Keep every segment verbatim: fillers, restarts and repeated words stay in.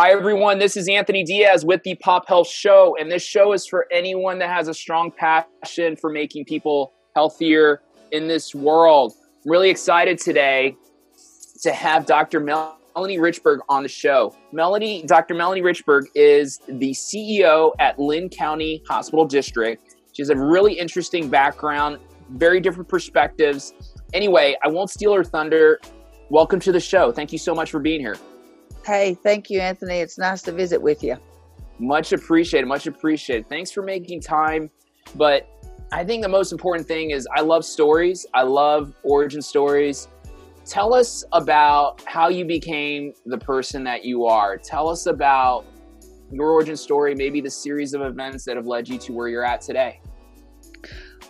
Hi, everyone. This is Anthony Diaz with the Pop Health Show, and this show is for anyone that has a strong passion for making people healthier in this world. I'm really excited today to have Doctor Melanie Richburg on the show. Melanie, Doctor Melanie Richburg is the C E O at Lynn County Hospital District. She has a really interesting background, very different perspectives. Anyway, I won't steal her thunder. Welcome to the show. Thank you so much for being here. Hey, thank you, Anthony. It's nice to visit with you. Much appreciated. Much appreciated. Thanks for making time. But I think the most important thing is I love stories. I love origin stories. Tell us about how you became the person that you are. Tell us about your origin story, maybe the series of events that have led you to where you're at today.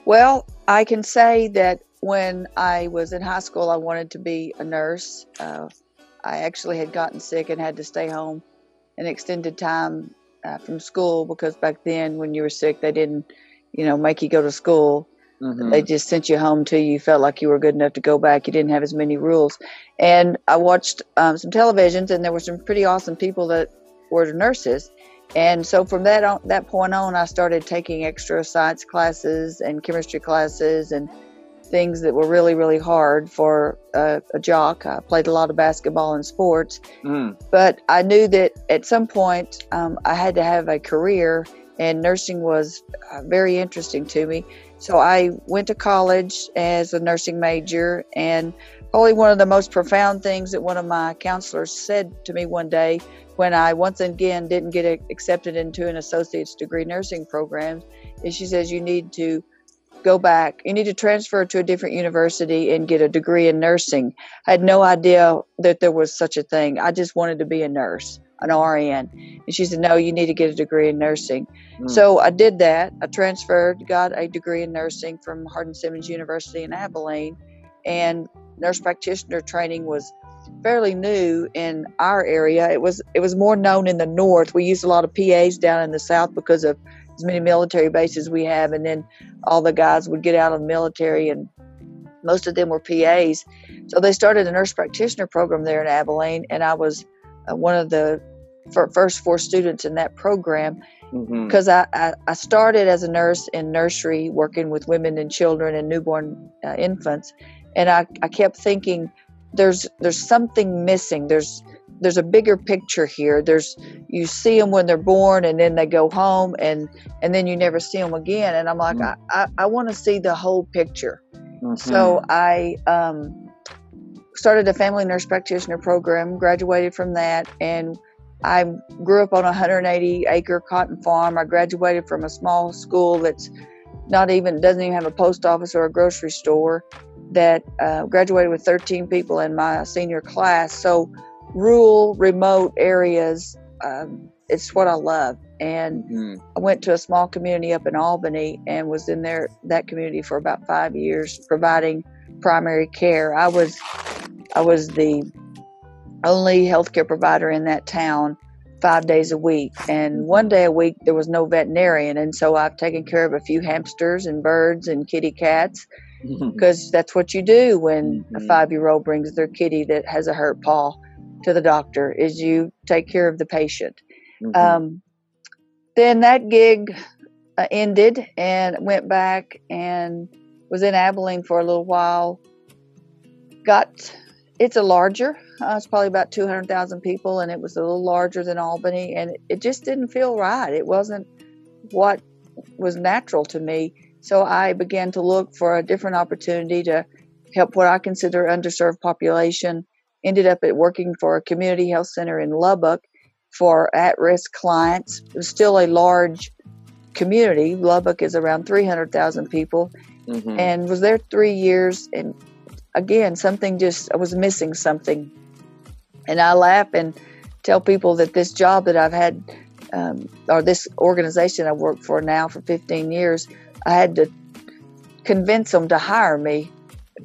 Well, I can say that when I was in high school, I wanted to be a nurse. Uh, I actually had gotten sick and had to stay home an extended time uh, from school, because back then when you were sick, they didn't, you know, make you go to school. Mm-hmm. They just sent you home till you felt like you were good enough to go back. You didn't have as many rules. And I watched um, some televisions, and there were some pretty awesome people that were nurses. And so from that on, that point on, I started taking extra science classes and chemistry classes and things that were really, really hard for a, a jock. I played a lot of basketball and sports, mm. but I knew that at some point um, I had to have a career, and nursing was uh, very interesting to me. So I went to college as a nursing major, and probably one of the most profound things that one of my counselors said to me one day when I once again didn't get a, accepted into an associate's degree nursing program is she says, you need to go back. You need to transfer to a different university and get a degree in nursing. I had no idea that there was such a thing. I just wanted to be a nurse, an R N. And she said, no, you need to get a degree in nursing. Mm. So I did that. I transferred, got a degree in nursing from Hardin Simmons University in Abilene. And nurse practitioner training was fairly new in our area. It was, it was more known in the north. We used a lot of P As down in the south because of as many military bases we have, and then all the guys would get out of the military, and most of them were P As. So they started a nurse practitioner program there in Abilene, and I was uh, one of the f- first four students in that program, because mm-hmm. I, I, I started as a nurse in nursery, working with women and children and newborn uh, infants, and I, I kept thinking there's there's something missing. There's There's a bigger picture here. There's, you see them when they're born, and then they go home, and, and then you never see them again. And I'm like, mm-hmm. I, I, I want to see the whole picture. Mm-hmm. So I um, started a family nurse practitioner program, graduated from that. And I grew up on a one hundred eighty acre cotton farm. I graduated from a small school that's not even, doesn't even have a post office or a grocery store, that uh, graduated with thirteen people in my senior class. So rural, remote areas, um, it's what I love. And mm-hmm. I went to a small community up in Albany and was in there, that community, for about five years, providing primary care. I was, I was the only healthcare provider in that town five days a week. And one day a week, there was no veterinarian. And so I've taken care of a few hamsters and birds and kitty cats, because mm-hmm. that's what you do when mm-hmm. a five-year-old brings their kitty that has a hurt paw to the doctor, is you take care of the patient. Mm-hmm. Um, then that gig uh, ended, and went back and was in Abilene for a little while. Got, it's a larger, uh, it's probably about two hundred thousand people, and it was a little larger than Albany, and it, it just didn't feel right. It wasn't what was natural to me. So I began to look for a different opportunity to help what I consider underserved population. Ended up at working for a community health center in Lubbock for at-risk clients. It was still a large community. Lubbock is around three hundred thousand people, mm-hmm. and was there three years. And again, something just, I was missing something. And I laugh and tell people that this job that I've had, um, or this organization I work for now for fifteen years, I had to convince them to hire me.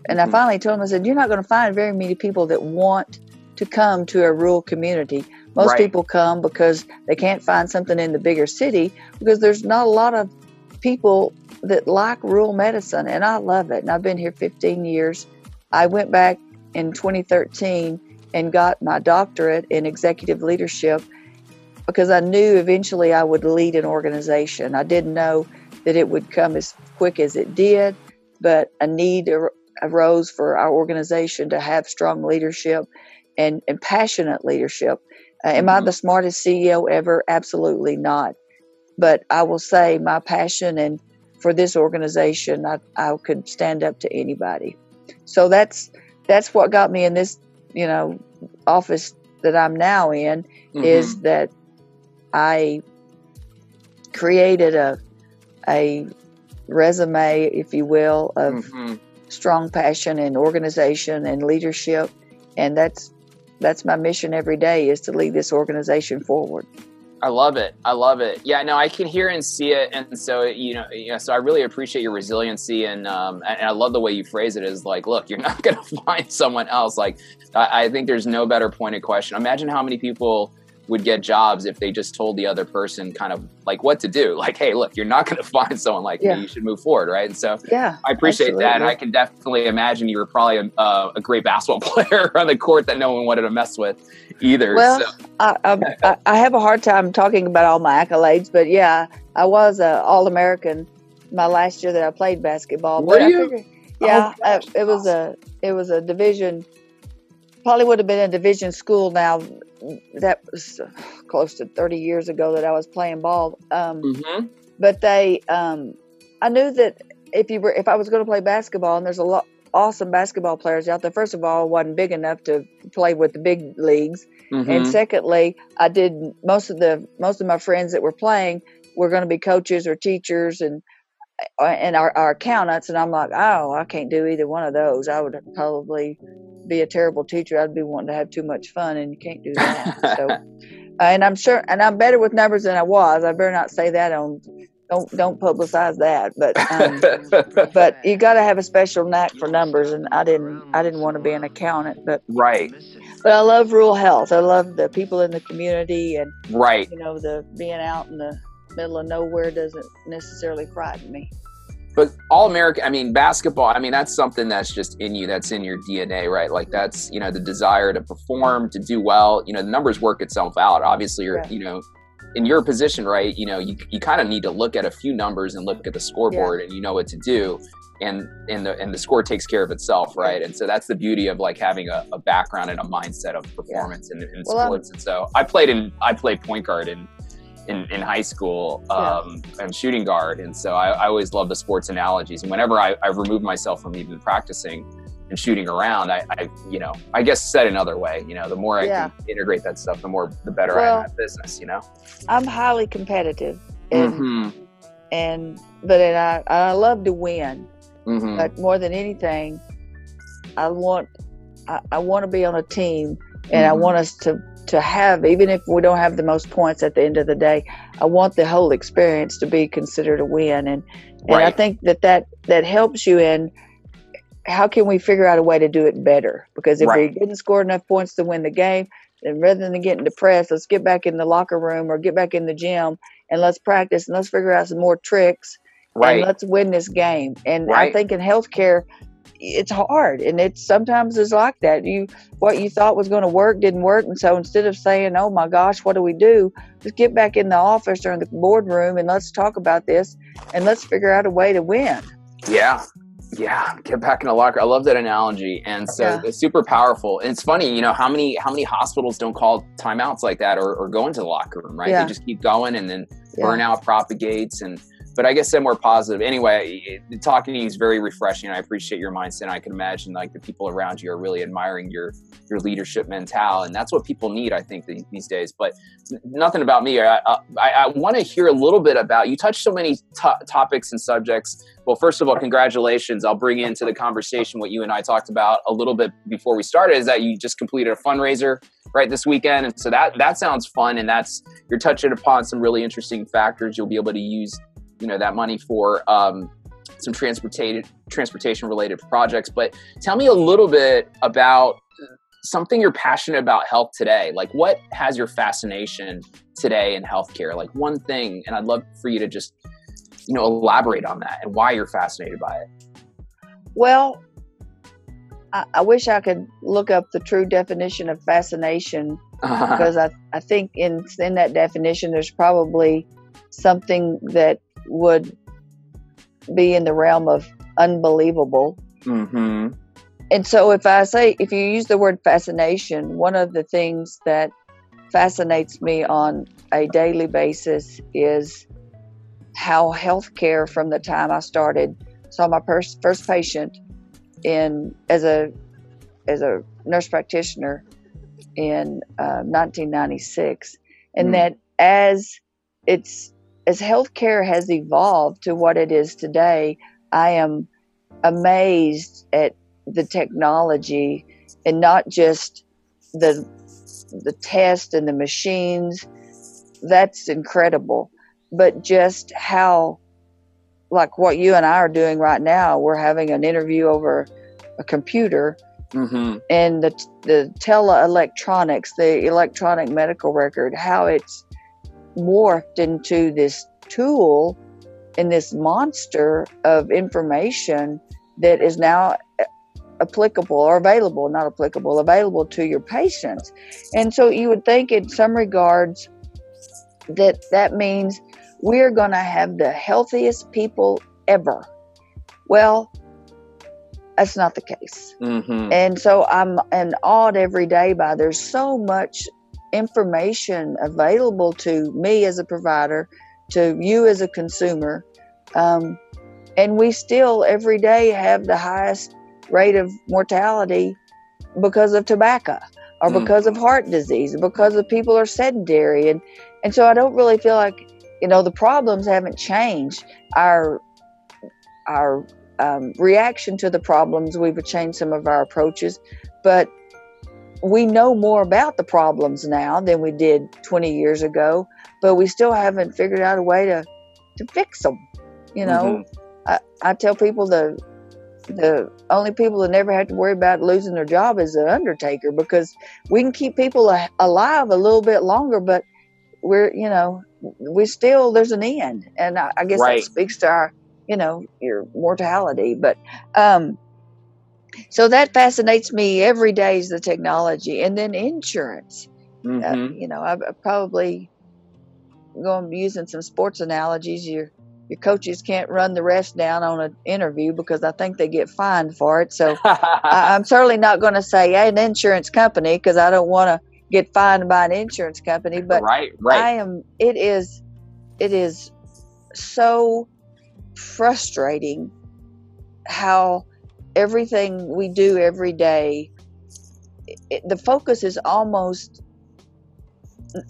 And I finally told him, I said, you're not going to find very many people that want to come to a rural community. Most right. people come because they can't find something in the bigger city, because there's not a lot of people that like rural medicine. And I love it. And I've been here fifteen years. I went back in twenty thirteen and got my doctorate in executive leadership. because I knew eventually I would lead an organization. I didn't know that it would come as quick as it did, but a need arose for our organization to have strong leadership and, and passionate leadership. Uh, am mm-hmm. I the smartest C E O ever? Absolutely not. But I will say my passion and for this organization, I, I could stand up to anybody. So that's that's what got me in this, you know, office that I'm now in, mm-hmm. is that I created a a resume, if you will, of mm-hmm. strong passion and organization and leadership, and that's that's my mission every day, is to lead this organization forward. I love it. I love it. Yeah, no, I can hear and see it. And so, you know, yeah, so I really appreciate your resiliency. And, um, and I love the way you phrase it, is like, look, you're not going to find someone else. Like, I, I think there's no better pointed question. Imagine how many people would get jobs if they just told the other person kind of like what to do. Like, hey, look, you're not going to find someone like yeah. me. You should move forward. Right. And so yeah, I appreciate absolutely. that. And I can definitely imagine you were probably a, uh, a great basketball player on the court that no one wanted to mess with either. Well, so. I, I, I have a hard time talking about all my accolades, but yeah, I was an All-American my last year that I played basketball. Were but you? I figured, yeah. Oh, gosh, I, it was awesome. a, it was a division, probably would have been a division school now. That was close to thirty years ago that I was playing ball. Um, mm-hmm. But they, um, I knew that if you were, if I was going to play basketball, and there's a lot awesome basketball players out there. First of all, I wasn't big enough to play with the big leagues, mm-hmm. and secondly, I did most of the most of my friends that were playing were going to be coaches or teachers and and our, our accountants. And I'm like, oh, I can't do either one of those. I would probably be a terrible teacher. I'd be wanting to have too much fun, and you can't do that. So, uh, and I'm sure, and I'm better with numbers than I was. I better not say that on, don't, don't publicize that, but, um, but you got to have a special knack for numbers. And I didn't, I didn't want to be an accountant, but right. But I love rural health. I love the people in the community, and right. you know, the being out in the middle of nowhere doesn't necessarily frighten me. But all America, I mean, basketball, I mean, that's something that's just in you, that's in your D N A, right? Like that's, you know, the desire to perform, to do well, you know, the numbers work itself out. Obviously you're, yeah. you know, in your position, right? You know, you, you kind of need to look at a few numbers and look at the scoreboard yeah. and you know what to do. And, and the, and the score takes care of itself. Right. And so that's the beauty of like having a, a background and a mindset of performance yeah. in, in well, sports. I'm- and so I played in, I played point guard and, In, in high school, um, yeah. and shooting guard. And so I, I always love the sports analogies. And whenever I, I removed myself from even practicing and shooting around, I, I, you know, I guess said another way, you know, the more I yeah. can integrate that stuff, the more, the better well, I am at business, you know? I'm highly competitive and, mm-hmm. and but and I, I love to win, mm-hmm. but more than anything, I want, I, I want to be on a team, and mm-hmm. I want us to, to have, even if we don't have the most points at the end of the day, I want the whole experience to be considered a win. And, and right. I think that, that that helps you in how can we figure out a way to do it better? Because if right. we didn't score enough points to win the game, then rather than getting depressed, let's get back in the locker room or get back in the gym and let's practice and let's figure out some more tricks right. and let's win this game. And right. I think in healthcare, it's hard, and it sometimes is like that. You, what you thought was going to work didn't work, and so instead of saying, "Oh my gosh, what do we do?" let's get back in the office or in the boardroom and let's talk about this, and let's figure out a way to win. Yeah, yeah, get back in the locker. I love that analogy, and so yeah. it's super powerful. And it's funny, you know, how many how many hospitals don't call timeouts like that, or, or go into the locker room, right? Yeah. They just keep going, and then yeah. burnout propagates and. But I guess I'm more positive. Anyway, it, talking to you is very refreshing. I appreciate your mindset. I can imagine like the people around you are really admiring your your leadership mentality, and that's what people need, I think, these days. But nothing about me. I I, I want to hear a little bit about, you touched so many to- topics and subjects. Well, first of all, congratulations. I'll bring into the conversation what you and I talked about a little bit before we started, is that you just completed a fundraiser right this weekend. And so that that sounds fun, and that's, you're touching upon some really interesting factors you'll be able to use, you know, that money for um, some transportation transportation related projects. But tell me a little bit about something you're passionate about health today. Like, what has your fascination today in healthcare? Like one thing, and I'd love for you to just, you know, elaborate on that and why you're fascinated by it. Well, I, I wish I could look up the true definition of fascination uh-huh. because I, I think in, in that definition, there's probably something that would be in the realm of unbelievable. Mm-hmm. And so if I say, if you use the word fascination, one of the things that fascinates me on a daily basis is how healthcare, from the time I started, saw my first first patient in as a as a nurse practitioner in uh, nineteen ninety-six, and mm. that as it's as healthcare has evolved to what it is today, I am amazed at the technology, and not just the the test and the machines. That's incredible. But just how, like what you and I are doing right now, we're having an interview over a computer, mm-hmm. and the the tele-electronics, the electronic medical record, how it's morphed into this tool and this monster of information that is now applicable or available, not applicable, available to your patients. And so you would think in some regards that that means we're going to have the healthiest people ever. Well, that's not the case. Mm-hmm. And so I'm in awe every day by there's so much information available to me as a provider, to you as a consumer. Um, and we still every day have the highest rate of mortality because of tobacco or mm. because of heart disease, because of people are sedentary. And, and so I don't really feel like, you know, the problems haven't changed. Our, our um, reaction to the problems, we've changed some of our approaches, but we know more about the problems now than we did twenty years ago, but we still haven't figured out a way to, to fix them. You know, mm-hmm. I, I tell people the, The only people that never have to worry about losing their job is an undertaker, because we can keep people a- alive a little bit longer, but we're, you know, we still, there's an end. And I, I guess right. that speaks to our, you know, your mortality. But, um, so that fascinates me every day is the technology, and then insurance. Mm-hmm. Uh, you know, I, I probably going to be using some sports analogies. You're, Your coaches can't run the refs down on an interview because I think they get fined for it. So I, I'm certainly not going to say hey, an insurance company, because I don't want to get fined by an insurance company. But right, right. I am. It is. It is so frustrating how everything we do every day, it, the focus is almost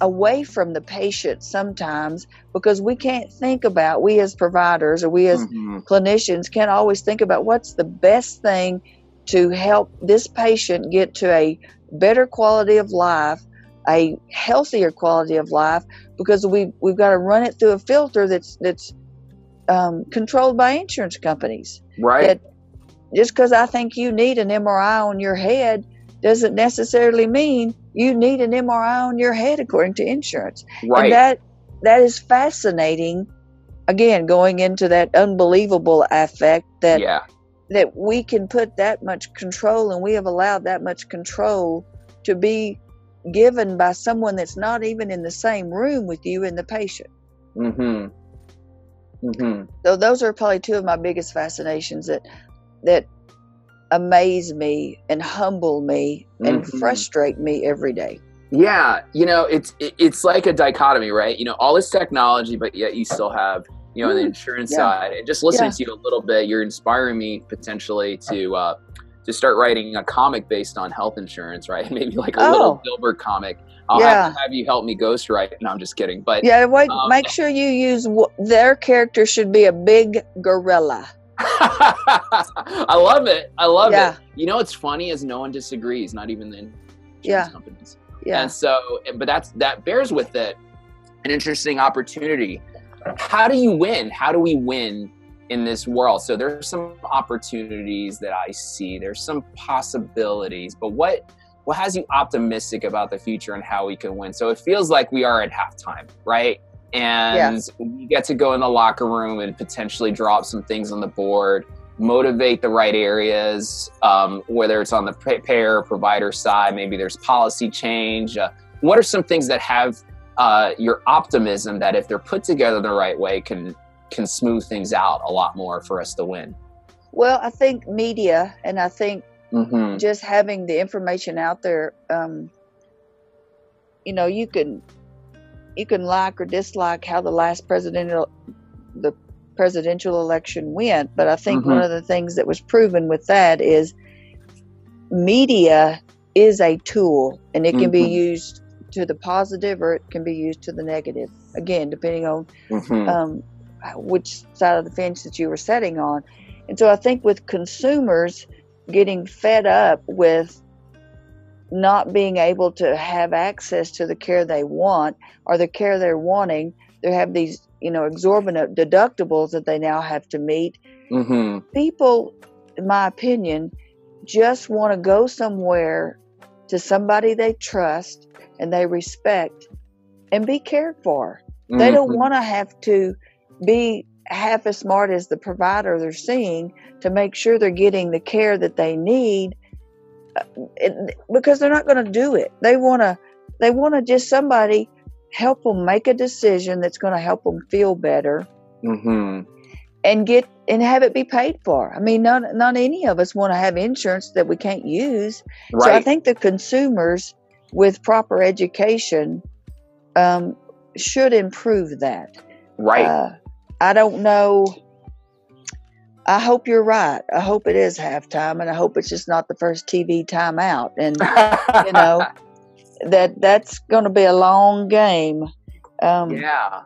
away from the patient sometimes, because we can't think about, we as providers or we as mm-hmm. clinicians can't always think about what's the best thing to help this patient get to a better quality of life, a healthier quality of life, because we, we've got to run it through a filter that's that's um, controlled by insurance companies. Right. That just because I think you need an M R I on your head doesn't necessarily mean you need an M R I on your head, according to insurance. Right. And that, that is fascinating. Again, going into that unbelievable affect that, yeah. that we can put that much control, and we have allowed that much control to be given by someone that's not even in the same room with you and the patient. Mm-hmm. Mm-hmm. So those are probably two of my biggest fascinations that, that, amaze me and humble me and mm-hmm. frustrate me every day. Yeah, you know, it's it, it's like a dichotomy, right? You know, all this technology, but yet you still have, you know, mm-hmm. the insurance yeah. side. And just listening yeah. to you a little bit, you're inspiring me potentially to uh, to start writing a comic based on health insurance, right? Maybe like a oh. little Dilbert comic. I'll yeah. have, to have you help me ghostwrite. No, I'm just kidding. But yeah, wait, um, make sure you use w- their character should be a big gorilla. I love it. I love yeah. it. You know, it's funny is no one disagrees, not even the insurance yeah. companies. Yeah. And so, but that's, that bears with it an interesting opportunity. How do you win? How do we win in this world? So there's some opportunities that I see. There's some possibilities, but what, what has you optimistic about the future and how we can win? So it feels like we are at halftime, right? And yeah. we get to go in the locker room and potentially drop some things on the board, motivate the right areas, um, whether it's on the payer or provider side, maybe there's policy change, uh, what are some things that have uh, your optimism that if they're put together the right way can can smooth things out a lot more for us to win? Well, I think media, and I think mm-hmm. just having the information out there, um, you know, you can you can like or dislike how the last presidential the presidential election went, but I think mm-hmm. one of the things that was proven with that is media is a tool, and it can mm-hmm. be used to the positive or it can be used to the negative, again depending on mm-hmm. um, which side of the fence that you were sitting on. And so I think with consumers getting fed up with not being able to have access to the care they want or the care they're wanting, they have these, you know, exorbitant deductibles that they now have to meet. Mm-hmm. People, in my opinion, just want to go somewhere to somebody they trust and they respect and be cared for. Mm-hmm. They don't want to have to be half as smart as the provider they're seeing to make sure they're getting the care that they need, because they're not going to do it. They want to, they want to just somebody help them make a decision that's going to help them feel better mm-hmm. and get, and have it be paid for. I mean, not, not any of us want to have insurance that we can't use. Right. So I think the consumers with proper education um, should improve that. Right. Uh, I don't know. I hope you're right. I hope it is halftime, and I hope it's just not the first T V timeout. And you know that that's going to be a long game. Um, yeah.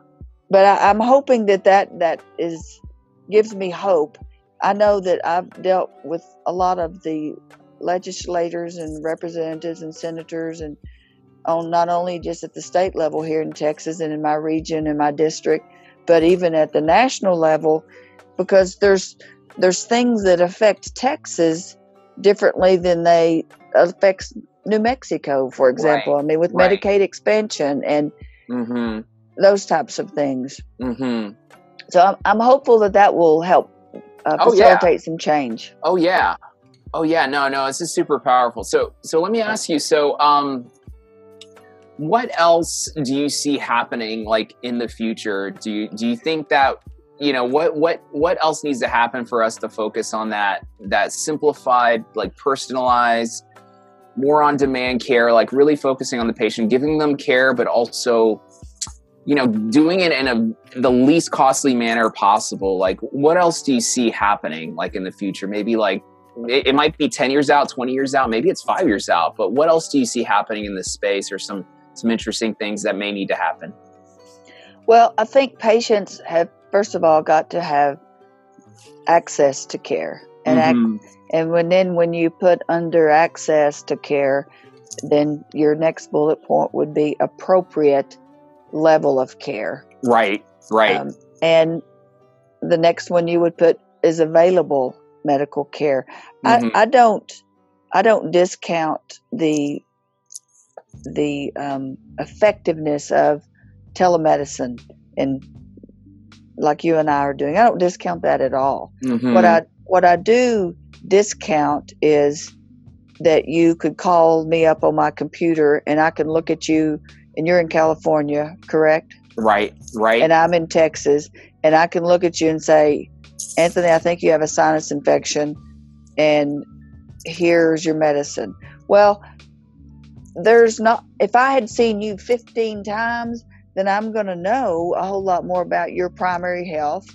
But I, I'm hoping that, that that is gives me hope. I know that I've dealt with a lot of the legislators and representatives and senators, and on not only just at the state level here in Texas and in my region and my district, but even at the national level, because there's there's things that affect Texas differently than they affect New Mexico, for example. Right. I mean, with right. Medicaid expansion and mm-hmm. those types of things. Mm-hmm. So I'm, I'm hopeful that that will help uh, facilitate oh, yeah. some change. Oh, yeah. Oh, yeah. No, no, this is super powerful. So so let me ask you, so um, what else do you see happening like in the future? Do you, do you think that, you know, what, what, what else needs to happen for us to focus on that, that simplified, like personalized, more on demand care, like really focusing on the patient, giving them care, but also, you know, doing it in a, the least costly manner possible. Like what else do you see happening like in the future? Maybe like it, it might be ten years out, twenty years out, maybe it's five years out, but what else do you see happening in this space, or some, some interesting things that may need to happen? Well, I think patients have, first of all, got to have access to care, and mm-hmm. ac- and when then when you put under access to care, then your next bullet point would be appropriate level of care. Right, right. Um, and the next one you would put is available medical care. Mm-hmm. I, I don't, I don't discount the the um, effectiveness of telemedicine and like you and I are doing. I don't discount that at all. Mm-hmm. What I what I do discount is that you could call me up on my computer and I can look at you, and you're in California, correct? Right, right. And I'm in Texas, and I can look at you and say, Anthony, I think you have a sinus infection, and here's your medicine. Well, there's not, if I had seen you fifteen times, then I'm going to know a whole lot more about your primary health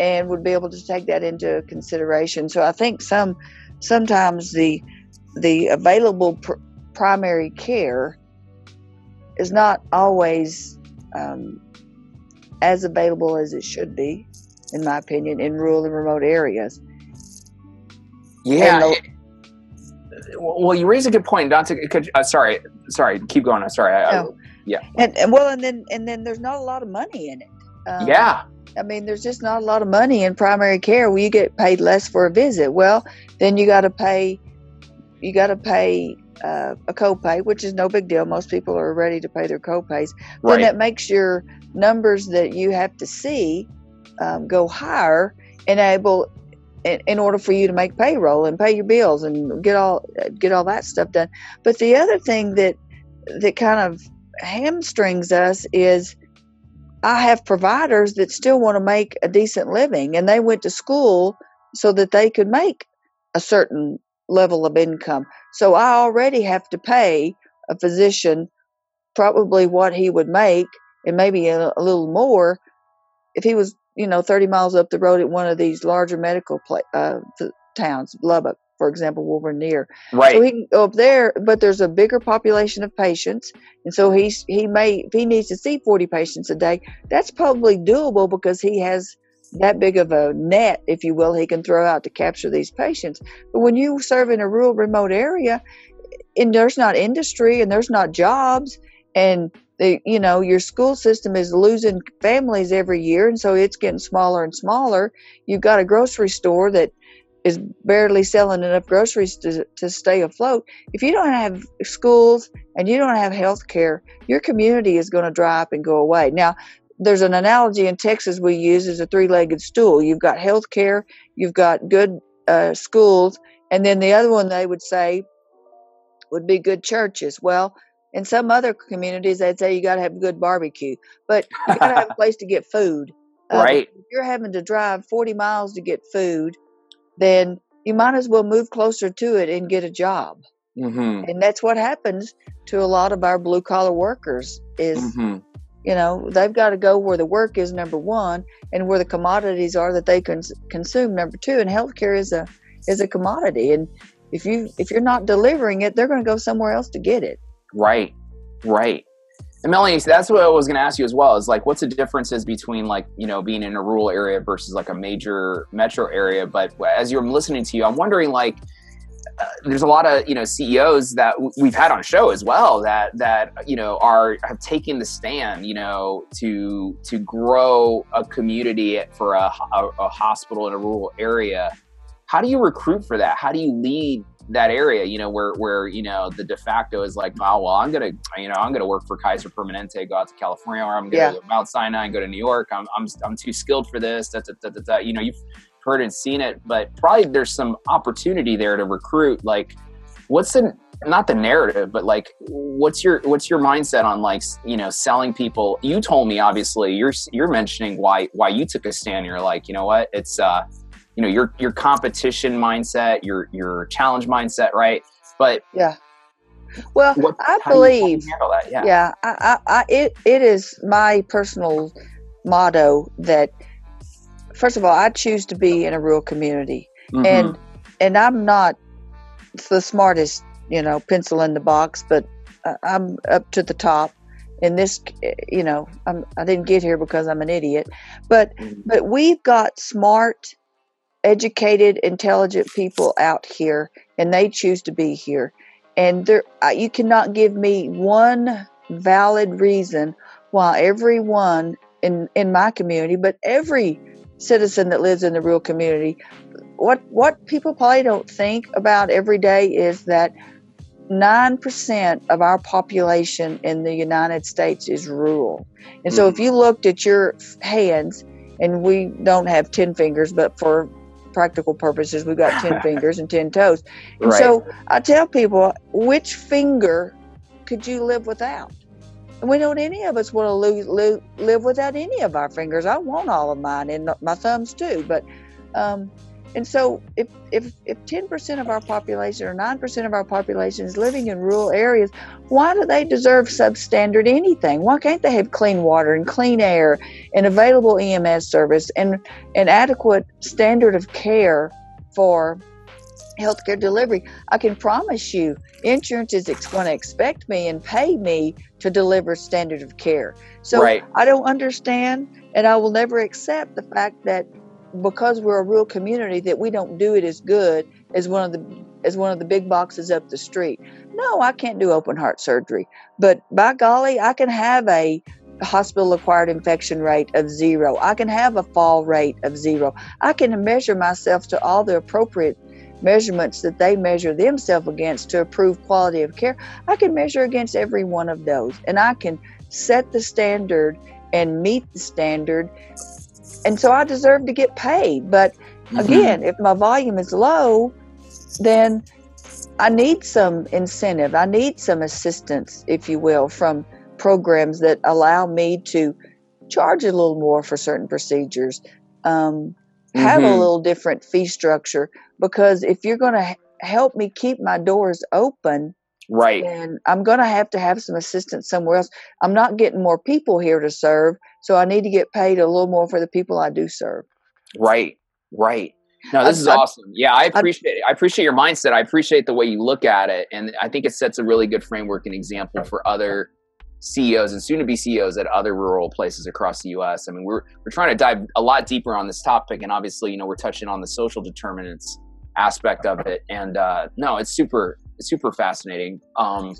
and would be able to take that into consideration. So I think some sometimes the the available pr- primary care is not always um, as available as it should be, in my opinion, in rural and remote areas. Yeah. And the, well, you raise a good point. Not to, could, uh, sorry, sorry. Keep going. I'm sorry. I, no. I, yeah. And, and well, and then and then there's not a lot of money in it. Um, yeah. I mean, there's just not a lot of money in primary care. Well, you get paid less for a visit. Well, then you got to pay. You got to pay uh, a copay, which is no big deal. Most people are ready to pay their copays. Right. Then that makes your numbers that you have to see um, go higher, enable. in order for you to make payroll and pay your bills and get all get all that stuff done. But the other thing that that kind of hamstrings us is I have providers that still want to make a decent living, and they went to school so that they could make a certain level of income. So I already have to pay a physician probably what he would make, and maybe a, a little more if he was, you know, thirty miles up the road at one of these larger medical pla- uh, th- towns, Lubbock, for example, Wolverine. Right. So he can go up there, but there's a bigger population of patients. And so he's, he may, if he needs to see forty patients a day, that's probably doable because he has that big of a net, if you will, he can throw out to capture these patients. But when you serve in a rural, remote area, and there's not industry and there's not jobs, and the, you know, your school system is losing families every year, and so it's getting smaller and smaller. You've got a grocery store that is barely selling enough groceries to, to stay afloat. If you don't have schools and you don't have health care, your community is going to dry up and go away. Now, there's an analogy in Texas we use as a three-legged stool. You've got health care, you've got good uh, schools, and then the other one they would say would be good churches. Well, in some other communities, they'd say you got to have a good barbecue, but you got to have a place to get food. Uh, right. If you're having to drive forty miles to get food, then you might as well move closer to it and get a job. Mm-hmm. And that's what happens to a lot of our blue collar workers is, mm-hmm. you know, they've got to go where the work is, number one, and where the commodities are that they can consume, number two. And healthcare is a is a commodity, and if you if you're not delivering it, they're going to go somewhere else to get it. Right, right. And Melanie, so that's what I was going to ask you as well, is like, what's the differences between like, you know, being in a rural area versus like a major metro area? But as you're listening to you, I'm wondering like, uh, there's a lot of, you know, C E Os that w- we've had on show as well that, that, you know, are, have taken the stand, you know, to, to grow a community for a, a, a hospital in a rural area. How do you recruit for that? How do you lead that area, you know, where, where, you know, the de facto is like, oh, well, I'm going to, you know, I'm going to work for Kaiser Permanente, go out to California, or I'm going to yeah. go to Mount Sinai and go to New York. I'm, I'm, I'm too skilled for this. Da, da, da, da, da. You know, you've heard and seen it, but probably there's some opportunity there to recruit. Like what's the, not the narrative, but like, what's your, what's your mindset on like, you know, selling people? You told me, obviously you're, you're mentioning why, why you took a stand. You're like, you know what, it's, uh, you know, your, your competition mindset, your, your challenge mindset. Right. But yeah, well, what, I believe, that? yeah, yeah I, I, I, it, it is my personal motto that first of all, I choose to be in a rural community mm-hmm. and, and I'm not the smartest, you know, pencil in the box, but I'm up to the top. And this, you know, I'm, I didn't get here because I'm an idiot, but, mm-hmm. but we've got smart, educated, intelligent people out here, and they choose to be here. And there, you cannot give me one valid reason why everyone in, in my community, but every citizen that lives in the rural community, what, what people probably don't think about every day is that nine percent of our population in the United States is rural. And so if you looked at your hands, and we don't have ten fingers, but for practical purposes we've got ten fingers and ten toes, and right. so I tell people, which finger could you live without? And we don't any of us want to lo- lo- live without any of our fingers. I want all of mine, and my thumbs too, but um and so if if if ten percent of our population or nine percent of our population is living in rural areas, why do they deserve substandard anything? Why can't they have clean water and clean air and available E M S service and an adequate standard of care for healthcare delivery? I can promise you insurance is going to expect me and pay me to deliver standard of care. So right. I don't understand, and I will never accept the fact that because we're a rural community that we don't do it as good as one of the as one of the big boxes up the street. No, I can't do open heart surgery, but by golly, I can have a hospital-acquired infection rate of zero. I can have a fall rate of zero. I can measure myself to all the appropriate measurements that they measure themselves against to improve quality of care. I can measure against every one of those, and I can set the standard and meet the standard. And so I deserve to get paid. But again, mm-hmm. if my volume is low, then I need some incentive. I need some assistance, if you will, from programs that allow me to charge a little more for certain procedures, um, mm-hmm. have a little different fee structure, because if you're going to h- help me keep my doors open, right, then I'm going to have to have some assistance somewhere else. I'm not getting more people here to serve, so I need to get paid a little more for the people I do serve. Right, right. No, this I, is I, awesome. Yeah, I appreciate I, I appreciate your mindset. I appreciate the way you look at it. And I think it sets a really good framework and example for other C E Os and soon-to-be C E Os at other rural places across the U S. I mean, we're we're trying to dive a lot deeper on this topic. And obviously, you know, we're touching on the social determinants aspect of it. And uh, no, it's super, it's super fascinating. Um,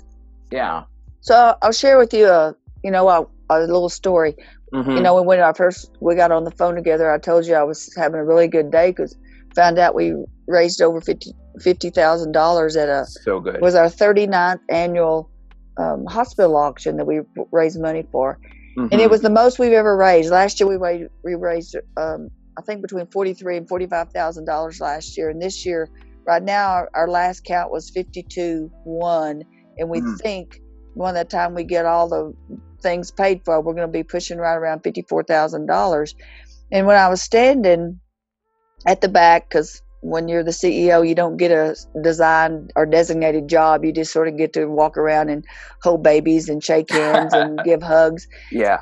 yeah. So I'll share with you, a, you know, a, a little story. Mm-hmm. You know, when I first, we got on the phone together, I told you I was having a really good day because found out we raised over fifty thousand dollars at a, so good. Was our thirty-ninth annual um, hospital auction that we raised money for. Mm-hmm. And it was the most we've ever raised. Last year we raised, we raised um, I think between forty-three thousand dollars and forty-five thousand dollars last year. And this year, right now, our, our last count was fifty-two one. And we mm. think by the time we get all the things paid for, we're going to be pushing right around fifty-four thousand dollars. And when I was standing at the back, because when you're the C E O, you don't get a design or designated job. You just sort of get to walk around and hold babies and shake hands and give hugs. Yeah.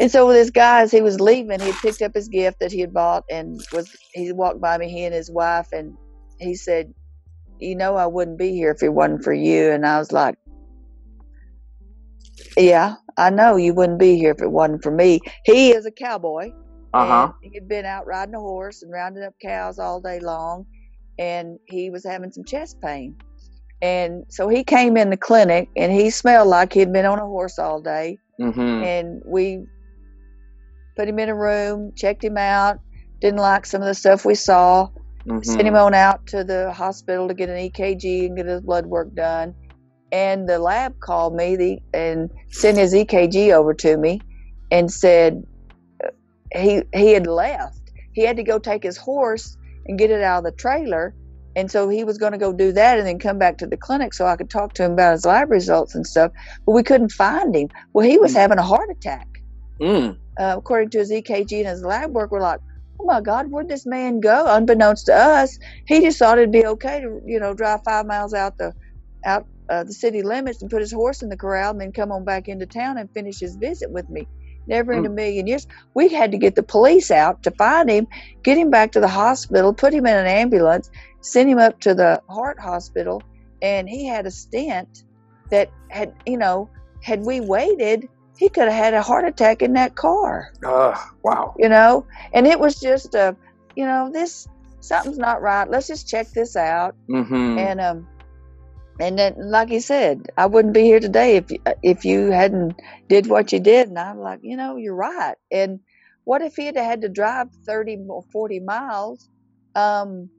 And so this guy, as he was leaving, he picked up his gift that he had bought, and was he walked by me, he and his wife, and he said, "You know, I wouldn't be here if it wasn't for you." And I was like, "Yeah, I know you wouldn't be here if it wasn't for me." He is a cowboy. Uh-huh. And he had been out riding a horse and rounding up cows all day long, and he was having some chest pain. And so he came in the clinic, and he smelled like he'd been on a horse all day. Mm-hmm. And we put him in a room, checked him out, didn't like some of the stuff we saw, mm-hmm. sent him on out to the hospital to get an E K G and get his blood work done. And the lab called me and sent his E K G over to me and said, He he had left. He had to go take his horse and get it out of the trailer. And so he was going to go do that and then come back to the clinic so I could talk to him about his lab results and stuff. But we couldn't find him. Well, he was mm. having a heart attack. Mm. Uh, according to his E K G and his lab work, we're like, "Oh, my God, where'd this man go?" Unbeknownst to us, he just thought it'd be okay to, you know, drive five miles out the out uh, the city limits and put his horse in the corral and then come on back into town and finish his visit with me. Never in a million years. We had to get the police out to find him, get him back to the hospital, put him in an ambulance, send him up to the heart hospital, and he had a stent that had, you know, had we waited, he could have had a heart attack in that car. Uh, wow. You know, and it was just, a, you know, this, something's not right. Let's just check this out. Mm-hmm. And um, and then, like he said, I wouldn't be here today if if you hadn't did what you did. And I'm like, you know, you're right. And what if he had had to drive thirty or forty miles um,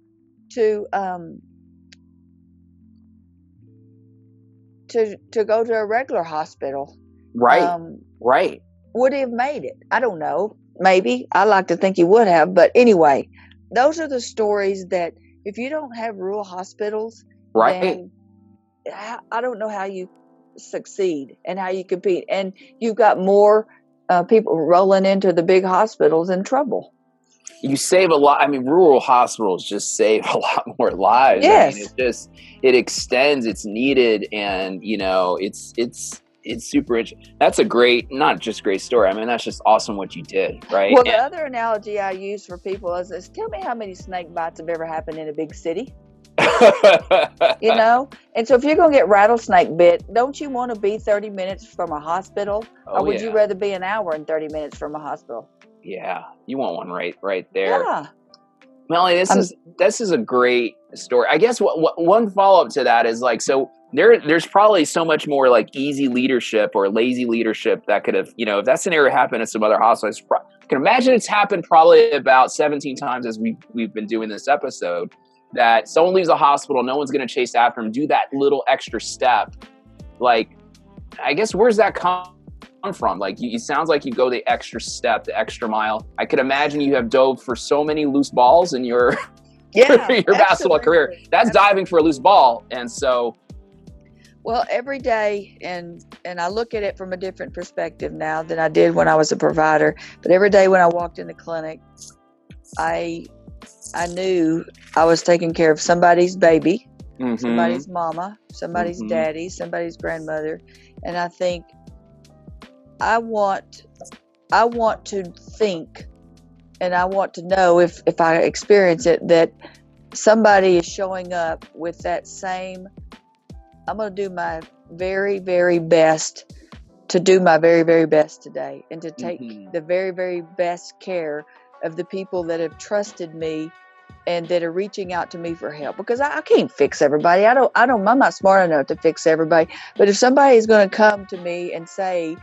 to um, to to go to a regular hospital? Right. Um, right. Would he have made it? I don't know. Maybe. I like to think he would have. But anyway, those are the stories that if you don't have rural hospitals, right. Then I don't know how you succeed and how you compete. And you've got more uh, people rolling into the big hospitals in trouble. You save a lot. I mean, rural hospitals just save a lot more lives. Yes. I mean, it just, it extends, it's needed. And, you know, it's, it's, it's super interesting. That's a great, not just great story. I mean, that's just awesome what you did, right? Well, and the other analogy I use for people is this: tell me how many snake bites have ever happened in a big city. You know, and so if you're gonna get rattlesnake bit, don't you want to be thirty minutes from a hospital? Oh, or would yeah. you rather be an hour and thirty minutes from a hospital? Yeah, you want one right right there. Yeah. Melanie, this I'm, is this is a great story. I guess what, what, one follow-up to that is like, so there there's probably so much more like easy leadership or lazy leadership that could have, you know, if that scenario happened at some other hospital, it's pro- I can imagine it's happened probably about seventeen times as we we've been doing this episode. That someone leaves a hospital, no one's going to chase after them, do that little extra step. Like, I guess, where's that come from? Like, you, it sounds like you go the extra step, the extra mile. I could imagine you have dove for so many loose balls in your, yeah, your basketball career. That's absolutely. Diving for a loose ball. And so Well, every day, and and I look at it from a different perspective now than I did when I was a provider. But every day when I walked in the clinic, I I knew I was taking care of somebody's baby, mm-hmm. somebody's mama, somebody's mm-hmm. daddy, somebody's grandmother. And I think I want I want to think, and I want to know if, if I experience it, that somebody is showing up with that same, I'm going to do my very, very best to do my very, very best today, and to take mm-hmm. the very, very best care of the people that have trusted me and that are reaching out to me for help, because I, I can't fix everybody. I don't, I don't, I'm not smart enough to fix everybody. But if somebody is going to come to me and say,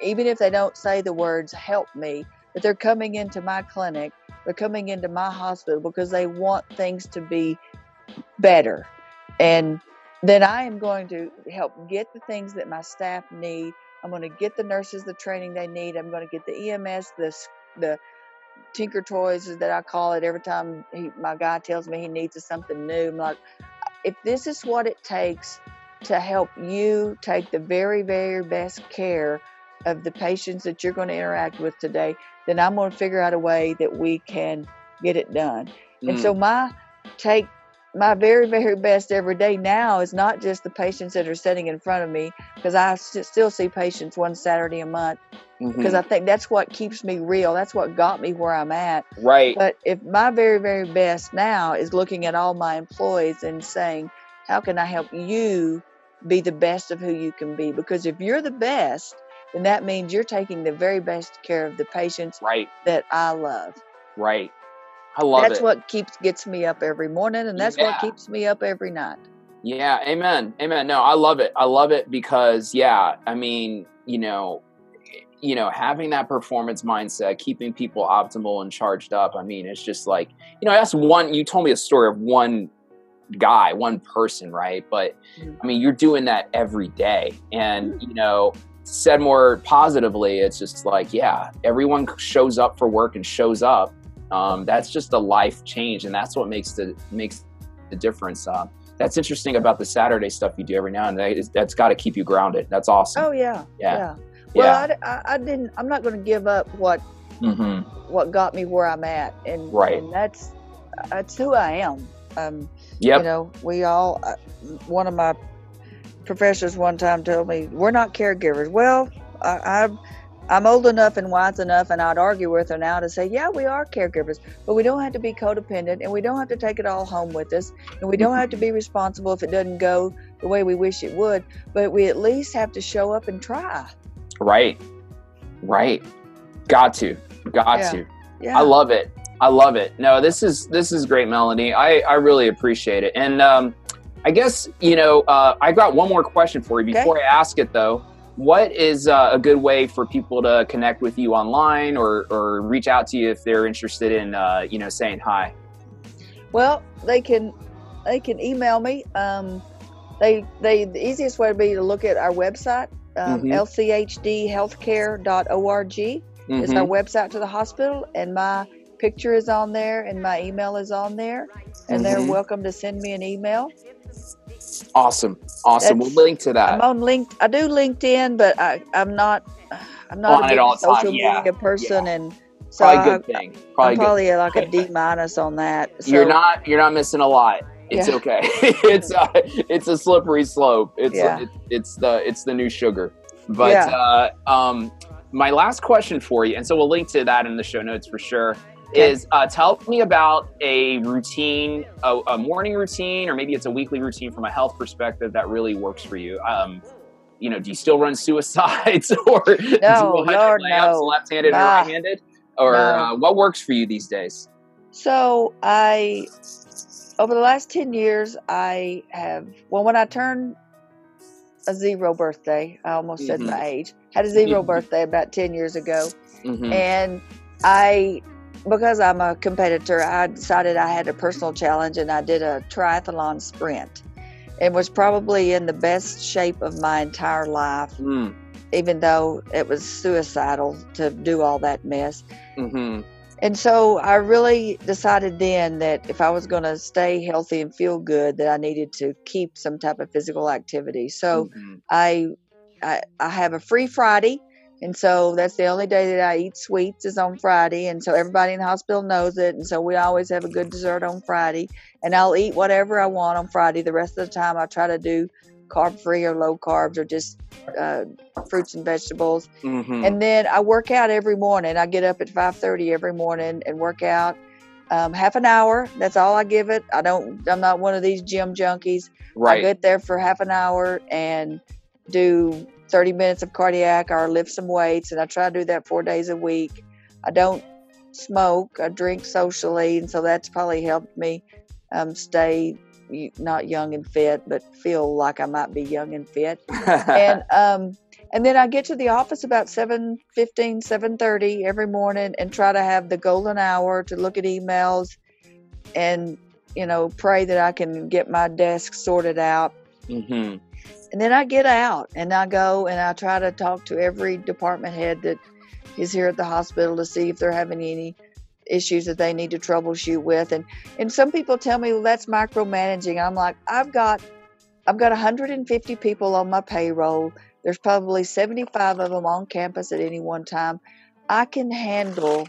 even if they don't say the words, help me, but they're coming into my clinic, they're coming into my hospital because they want things to be better. And then I am going to help get the things that my staff need. I'm going to get the nurses the training they need. I'm going to get the E M S, the, the tinker toys that I call it. Every time he, my guy tells me he needs something new, I'm like, if this is what it takes to help you take the very, very best care of the patients that you're going to interact with today, then I'm going to figure out a way that we can get it done. Mm. And so my take, my very, very best every day now is not just the patients that are sitting in front of me, because I still see patients one Saturday a month, mm-hmm. because I think that's what keeps me real. That's what got me where I'm at. Right. But if my very, very best now is looking at all my employees and saying, how can I help you be the best of who you can be? Because if you're the best, and that means you're taking the very best care of the patients right. that I love. Right. I love that's it. That's what keeps gets me up every morning, and that's yeah. what keeps me up every night. Yeah. Amen. Amen. No, I love it. I love it because, yeah, I mean, you know, you know, having that performance mindset, keeping people optimal and charged up. I mean, it's just like, you know, that's one, you told me a story of one guy, one person, right? But mm-hmm. I mean, you're doing that every day. And, you know, said more positively, it's just like, yeah, everyone shows up for work and shows up. Um, that's just a life change. And that's what makes the, makes the difference. Uh, that's interesting about the Saturday stuff you do every now and then. That's got to keep you grounded. That's awesome. Oh yeah. Yeah. yeah. Well, yeah. I, I didn't, I'm not going to give up what, mm-hmm. what got me where I'm at. And, right. and that's, that's who I am. Um, yep. You know, we all, uh, one of my professors one time told me, we're not caregivers. Well, I, I, I'm old enough and wise enough, and I'd argue with her now to say, yeah, we are caregivers, but we don't have to be codependent, and we don't have to take it all home with us, and we don't have to be responsible if it doesn't go the way we wish it would, but we at least have to show up and try. Right. Right. Got to. Got yeah. to. Yeah. I love it. I love it. No, this is this is great, Melanie. I, I really appreciate it. And um I guess, you know, uh, I got one more question for you before okay. I ask it, though. What is uh, a good way for people to connect with you online, or, or reach out to you if they're interested in, uh, you know, saying hi? Well, they can they can email me. Um, they they the easiest way would be to look at our website, um, mm-hmm. L C H D healthcare dot org mm-hmm. is our website to the hospital, and my picture is on there, and my email is on there, and mm-hmm. they're welcome to send me an email. Awesome. Awesome. That's, we'll link to that. I'm on LinkedIn. I do LinkedIn, but I, I'm not, I'm not on a big all social time. media yeah. person. Yeah. And so probably a good thing. Probably, I'm good. probably like a D minus on that. So. You're not, you're not missing a lot. It's yeah. okay. it's a, it's a slippery slope. It's, yeah. it's, it's the, it's the new sugar, but, yeah. uh, um, my last question for you, and so we'll link to that in the show notes for sure. Okay. Is uh, tell me about a routine, a, a morning routine, or maybe it's a weekly routine from a health perspective that really works for you. Um, you know, do you still run suicides or no, do you Lord, no. left-handed nah. or right-handed? Or no. uh, what works for you these days? So I, over the last ten years, I have, well, when I turned a zero birthday, I almost mm-hmm. said my age, had a zero mm-hmm. birthday about ten years ago. Mm-hmm. And I... because I'm a competitor, I decided I had a personal challenge, and I did a triathlon sprint and was probably in the best shape of my entire life, mm. even though it was suicidal to do all that mess. Mm-hmm. And so I really decided then that if I was going to stay healthy and feel good, that I needed to keep some type of physical activity. So mm-hmm. I, I I have a free Friday. And so that's the only day that I eat sweets is on Friday. And so everybody in the hospital knows it. And so we always have a good dessert on Friday. And I'll eat whatever I want on Friday. The rest of the time I try to do carb-free or low carbs or just uh, fruits and vegetables. Mm-hmm. And then I work out every morning. I get up at five thirty every morning and work out um, half an hour. That's all I give it. I don't, I'm not one of these gym junkies. Right. I get there for half an hour and do thirty minutes of cardiac or lift some weights. And I try to do that four days a week. I don't smoke. I drink socially. And so that's probably helped me um, stay not young and fit, but feel like I might be young and fit. and um, and then I get to the office about seven fifteen, seven thirty every morning and try to have the golden hour to look at emails and, you know, pray that I can get my desk sorted out. Mm-hmm. And then I get out and I go and I try to talk to every department head that is here at the hospital to see if they're having any issues that they need to troubleshoot with. And, and some people tell me, well, that's micromanaging. I'm like, I've got, I've got one hundred fifty people on my payroll. There's probably seventy-five of them on campus at any one time. I can handle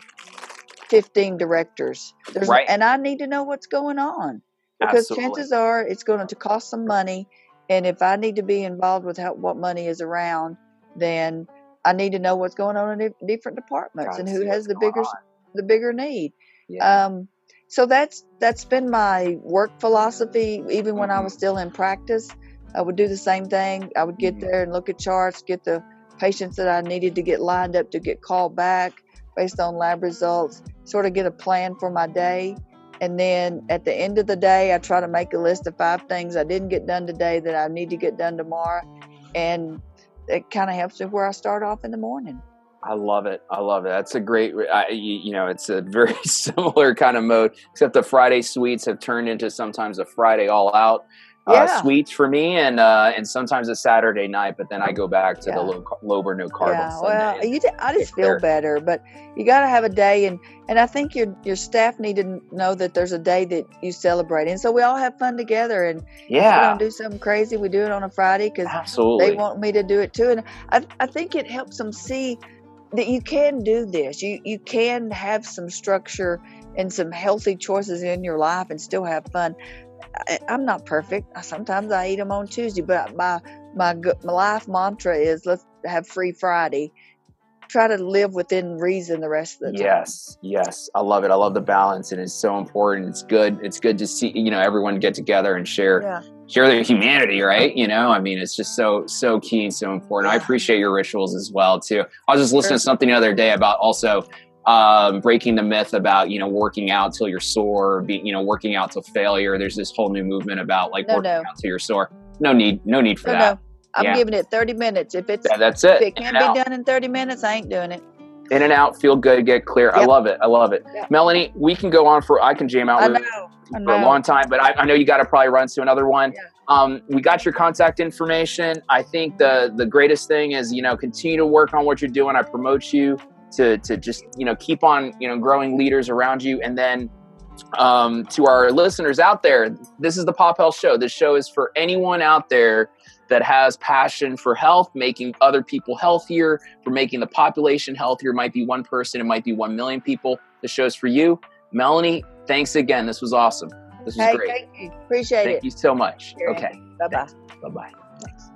fifteen directors. There's, right. And I need to know what's going on because Absolutely. Chances are it's going to cost some money. And if I need to be involved with how, what money is around, then I need to know what's going on in different departments and who has the bigger, the bigger need. Yeah. Um, so that's that's been my work philosophy. Even mm-hmm. when I was still in practice, I would do the same thing. I would get mm-hmm. there and look at charts, get the patients that I needed to get lined up to get called back based on lab results, sort of get a plan for my day. And then at the end of the day, I try to make a list of five things I didn't get done today that I need to get done tomorrow. And it kind of helps with where I start off in the morning. I love it. I love it. That's a great, I, you know, it's a very similar kind of mode, except the Friday sweets have turned into sometimes a Friday all out uh, yeah. sweets for me. And uh, and sometimes a Saturday night, but then I go back to yeah. the low, low or no carb yeah, on Sunday. Well, you d- I just feel there. better, but you got to have a day. And, and I think your your staff need to know that there's a day that you celebrate. And so we all have fun together. And yeah. if we don't do something crazy, we do it on a Friday because they want me to do it too. And I I think it helps them see that you can do this. You you can have some structure and some healthy choices in your life and still have fun. I, I'm not perfect. Sometimes I eat them on Tuesday, but my, my my life mantra is let's have free Friday. Try to live within reason the rest of the time. Yes, yes. I love it. I love the balance, and it's so important. It's good. It's good to see, you know, everyone get together and share yeah. share their humanity, right? You know, I mean, it's just so, so key and so important. Yeah. I appreciate your rituals as well, too. I was just listening sure. to something the other day about also um, breaking the myth about, you know, working out till you're sore, be, you know, working out till failure. There's this whole new movement about like no, working no. out till you're sore. No need, no need for no, that. No. I'm yeah. giving it thirty minutes. If it's yeah, that's it. If it can't be done in thirty minutes, I ain't doing it. In and out, feel good, get clear. Yep. I love it. I love it. Yep. Melanie, we can go on for, I can jam out I with know. you for a long time, but I, I know you got to probably run to another one. Yeah. Um, we got your contact information. I think the the greatest thing is, you know, continue to work on what you're doing. I promote you to to just, you know, keep on, you know, growing leaders around you. And then um, to our listeners out there, this is the Pop Health Show. This show is for anyone out there that has passion for health, making other people healthier, for making the population healthier. It might be one person, it might be one million people. The show's for you. Melanie, thanks again. This was awesome. This was hey, great. Thank you. Appreciate thank it. Thank you so much. You're okay. Right. Bye-bye. Thanks. Bye-bye. Thanks.